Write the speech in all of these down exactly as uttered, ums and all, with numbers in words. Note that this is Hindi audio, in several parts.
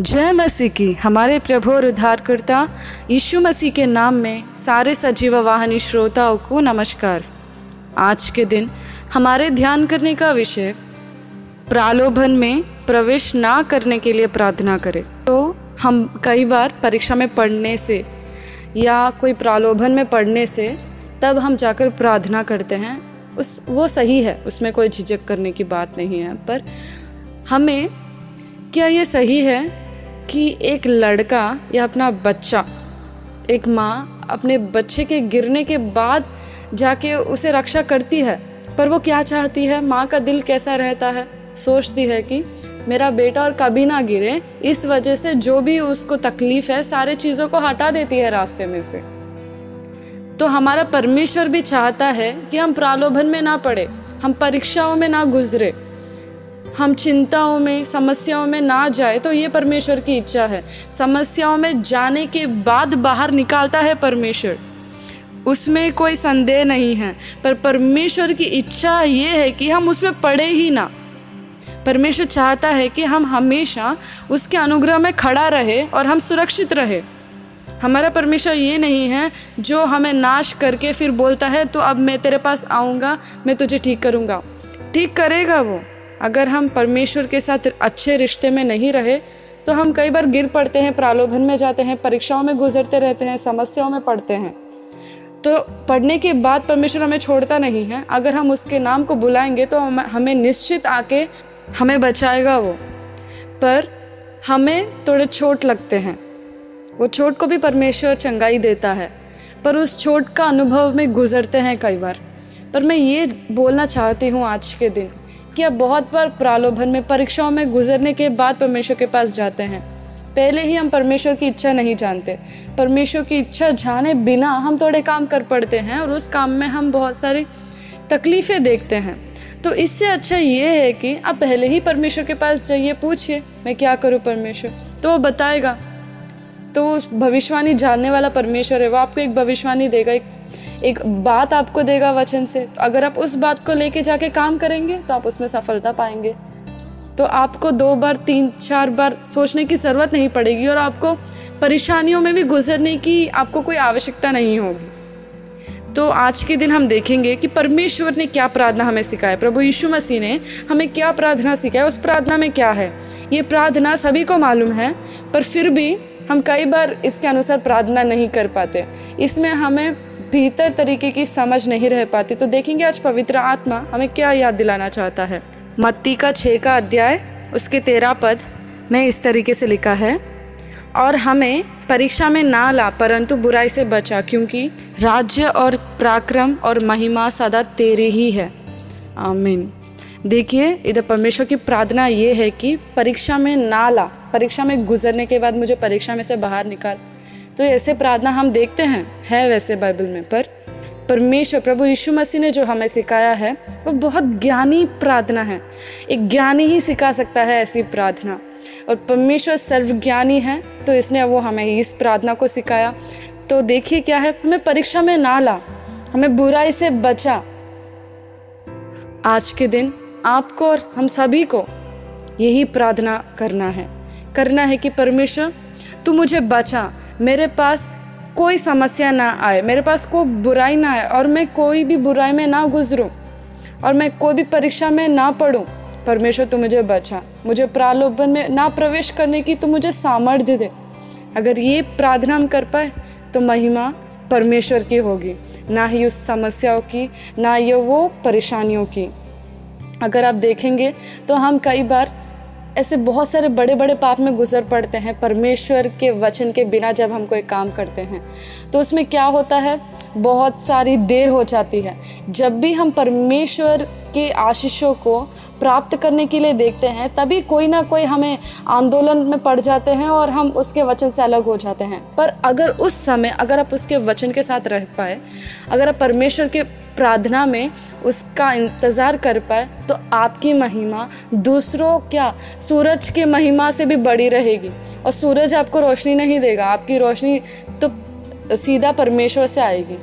जय मसीह की। हमारे प्रभु और उद्धारकर्ता यीशु मसीह के नाम में सारे सजीव वाहनी श्रोताओं को नमस्कार। आज के दिन हमारे ध्यान करने का विषय प्रलोभन में प्रवेश ना करने के लिए प्रार्थना करें। तो हम कई बार परीक्षा में पढ़ने से या कोई प्रलोभन में पढ़ने से तब हम जाकर प्रार्थना करते हैं, उस वो सही है, उसमें कोई झिझक करने की बात नहीं है। पर हमें क्या ये सही है कि एक लड़का या अपना बच्चा, एक माँ अपने बच्चे के गिरने के बाद जाके उसे रक्षा करती है, पर वो क्या चाहती है, माँ का दिल कैसा रहता है, सोचती है कि मेरा बेटा और कभी ना गिरे, इस वजह से जो भी उसको तकलीफ है सारे चीज़ों को हटा देती है रास्ते में से। तो हमारा परमेश्वर भी चाहता है कि हम प्रलोभन में ना पड़े, हम परीक्षाओं में ना गुजरे, हम चिंताओं में समस्याओं में ना जाए। तो ये परमेश्वर की इच्छा है। समस्याओं में जाने के बाद बाहर निकालता है परमेश्वर, उसमें कोई संदेह नहीं है। पर परमेश्वर की इच्छा ये है कि हम उसमें पड़े ही ना। परमेश्वर चाहता है कि हम हमेशा उसके अनुग्रह में खड़ा रहे और हम सुरक्षित रहे। हमारा परमेश्वर ये नहीं है जो हमें नाश करके फिर बोलता है तो अब मैं तेरे पास आऊँगा, मैं तुझे ठीक करूँगा। ठीक करेगा वो? अगर हम परमेश्वर के साथ अच्छे रिश्ते में नहीं रहे तो हम कई बार गिर पड़ते हैं, प्रलोभन में जाते हैं, परीक्षाओं में गुजरते रहते हैं, समस्याओं में पड़ते हैं। तो पढ़ने के बाद परमेश्वर हमें छोड़ता नहीं है। अगर हम उसके नाम को बुलाएंगे तो हमें निश्चित आके हमें बचाएगा वो। पर हमें थोड़े चोट लगते हैं, वो चोट को भी परमेश्वर चंगाई देता है, पर उस चोट का अनुभव में गुजरते हैं कई बार। पर मैं ये बोलना चाहती हूँ आज के दिन कि आप बहुत बार प्रलोभन में परीक्षाओं में गुजरने के बाद परमेश्वर के पास जाते हैं। पहले ही हम परमेश्वर की इच्छा नहीं जानते, परमेश्वर की इच्छा जाने बिना हम थोड़े काम कर पड़ते हैं और उस काम में हम बहुत सारी तकलीफ़ें देखते हैं। तो इससे अच्छा ये है कि आप पहले ही परमेश्वर के पास जाइए, पूछिए मैं क्या करूँ परमेश्वर, तो वो बताएगा। तो उस भविष्यवाणी जानने वाला परमेश्वर है, वो आपको एक भविष्यवाणी देगा, एक एक बात आपको देगा वचन से। तो अगर आप उस बात को लेके जाके काम करेंगे तो आप उसमें सफलता पाएंगे। तो आपको दो बार तीन चार बार सोचने की ज़रूरत नहीं पड़ेगी और आपको परेशानियों में भी गुजरने की आपको कोई आवश्यकता नहीं होगी। तो आज के दिन हम देखेंगे कि परमेश्वर ने क्या प्रार्थना हमें सिखाया, प्रभु यीशु मसीह ने हमें क्या प्रार्थना सिखाया, उस प्रार्थना में क्या है। ये प्रार्थना सभी को मालूम है, पर फिर भी हम कई बार इसके अनुसार प्रार्थना नहीं कर पाते, इसमें हमें भीतर तरीके की समझ नहीं रह पाती। तो देखेंगे आज पवित्र आत्मा हमें क्या याद दिलाना चाहता है। मत्ती का छः का अध्याय उसके तेरह पद में इस तरीके से लिखा है, और हमें परीक्षा में ना ला परंतु बुराई से बचा, क्योंकि राज्य और पराक्रम और महिमा सदा तेरी ही है, आमीन। देखिए, इधर परमेश्वर की प्रार्थना ये है कि परीक्षा में ना ला, परीक्षा में गुजरने के बाद मुझे परीक्षा में से बाहर निकाल। तो ऐसे प्रार्थना हम देखते हैं है वैसे बाइबल में, पर परमेश्वर प्रभु यीशु मसीह ने जो हमें सिखाया है वो बहुत ज्ञानी प्रार्थना है। एक ज्ञानी ही सिखा सकता है ऐसी प्रार्थना, और परमेश्वर सर्वज्ञानी है, तो इसने वो हमें इस प्रार्थना को सिखाया। तो देखिए क्या है, हमें परीक्षा में ना ला, हमें बुराई से बचा। आज के दिन आपको और हम सभी को यही प्रार्थना करना है करना है कि परमेश्वर तू मुझे बचा, मेरे पास कोई समस्या ना आए, मेरे पास कोई बुराई ना आए, और मैं कोई भी बुराई में ना गुजरूं, और मैं कोई भी परीक्षा में ना पढूं। परमेश्वर तू मुझे बचा, मुझे प्रलोभन में ना प्रवेश करने की तू मुझे सामर्थ्य दे। अगर ये प्रार्थना हम कर पाए तो महिमा परमेश्वर की होगी, ना ही उस समस्याओं की, ना ये वो परेशानियों की। अगर आप देखेंगे तो हम कई बार ऐसे बहुत सारे बड़े बड़े पाप में गुजर पड़ते हैं परमेश्वर के वचन के बिना। जब हम कोई काम करते हैं तो उसमें क्या होता है, बहुत सारी देर हो जाती है। जब भी हम परमेश्वर के आशीषों को प्राप्त करने के लिए देखते हैं तभी कोई ना कोई हमें आंदोलन में पड़ जाते हैं और हम उसके वचन से अलग हो जाते हैं। पर अगर उस समय अगर आप उसके वचन के साथ रह पाए, अगर आप परमेश्वर के प्रार्थना में उसका इंतज़ार कर पाए, तो आपकी महिमा दूसरों क्या सूरज की महिमा से भी बड़ी रहेगी। और सूरज आपको रोशनी नहीं देगा, आपकी रोशनी तो सीधा परमेश्वर से आएगी।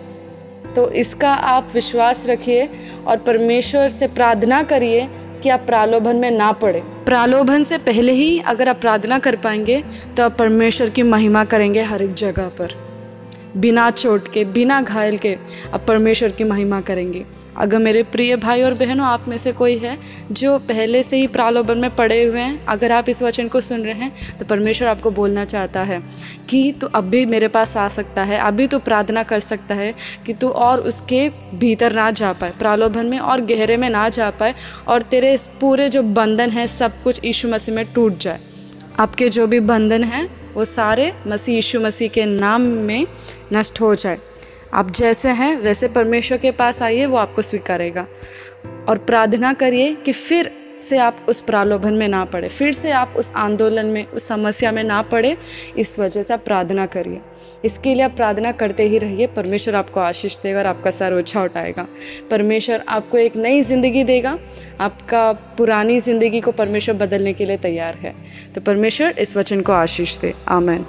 तो इसका आप विश्वास रखिए और परमेश्वर से प्रार्थना करिए कि आप प्रालोभन में ना पड़े। प्रालोभन से पहले ही अगर आप प्रार्थना कर पाएंगे तो आप परमेश्वर की महिमा करेंगे। हर एक जगह पर बिना चोट के, बिना घायल के आप परमेश्वर की महिमा करेंगे। अगर मेरे प्रिय भाई और बहनों, आप में से कोई है जो पहले से ही प्रालोभन में पड़े हुए हैं, अगर आप इस वचन को सुन रहे हैं तो परमेश्वर आपको बोलना चाहता है कि तू अभी मेरे पास आ सकता है, अभी तू प्रार्थना कर सकता है कि तू और उसके भीतर ना जा पाए, प्रालोभन में और गहरे में ना जा पाए, और तेरे इस पूरे जो बंधन है सब कुछ यीशु मसीह में टूट जाए। आपके जो भी बंधन हैं वो सारे मसीह यीशु मसीह के नाम में नष्ट हो जाए। आप जैसे हैं वैसे परमेश्वर के पास आइए, वो आपको स्वीकारेगा। और प्रार्थना करिए कि फिर से आप उस प्रालोभन में ना पड़े, फिर से आप उस आंदोलन में, उस समस्या में ना पड़े। इस वजह से आप प्रार्थना करिए। इसके लिए आप प्रार्थना करते ही रहिए, परमेश्वर आपको आशीष देगा और आपका सर ऊंचा उठाएगा। परमेश्वर आपको एक नई ज़िंदगी देगा। आपका पुरानी ज़िंदगी को परमेश्वर बदलने के लिए तैयार है। तो परमेश्वर इस वचन को आशीष दे। आमीन।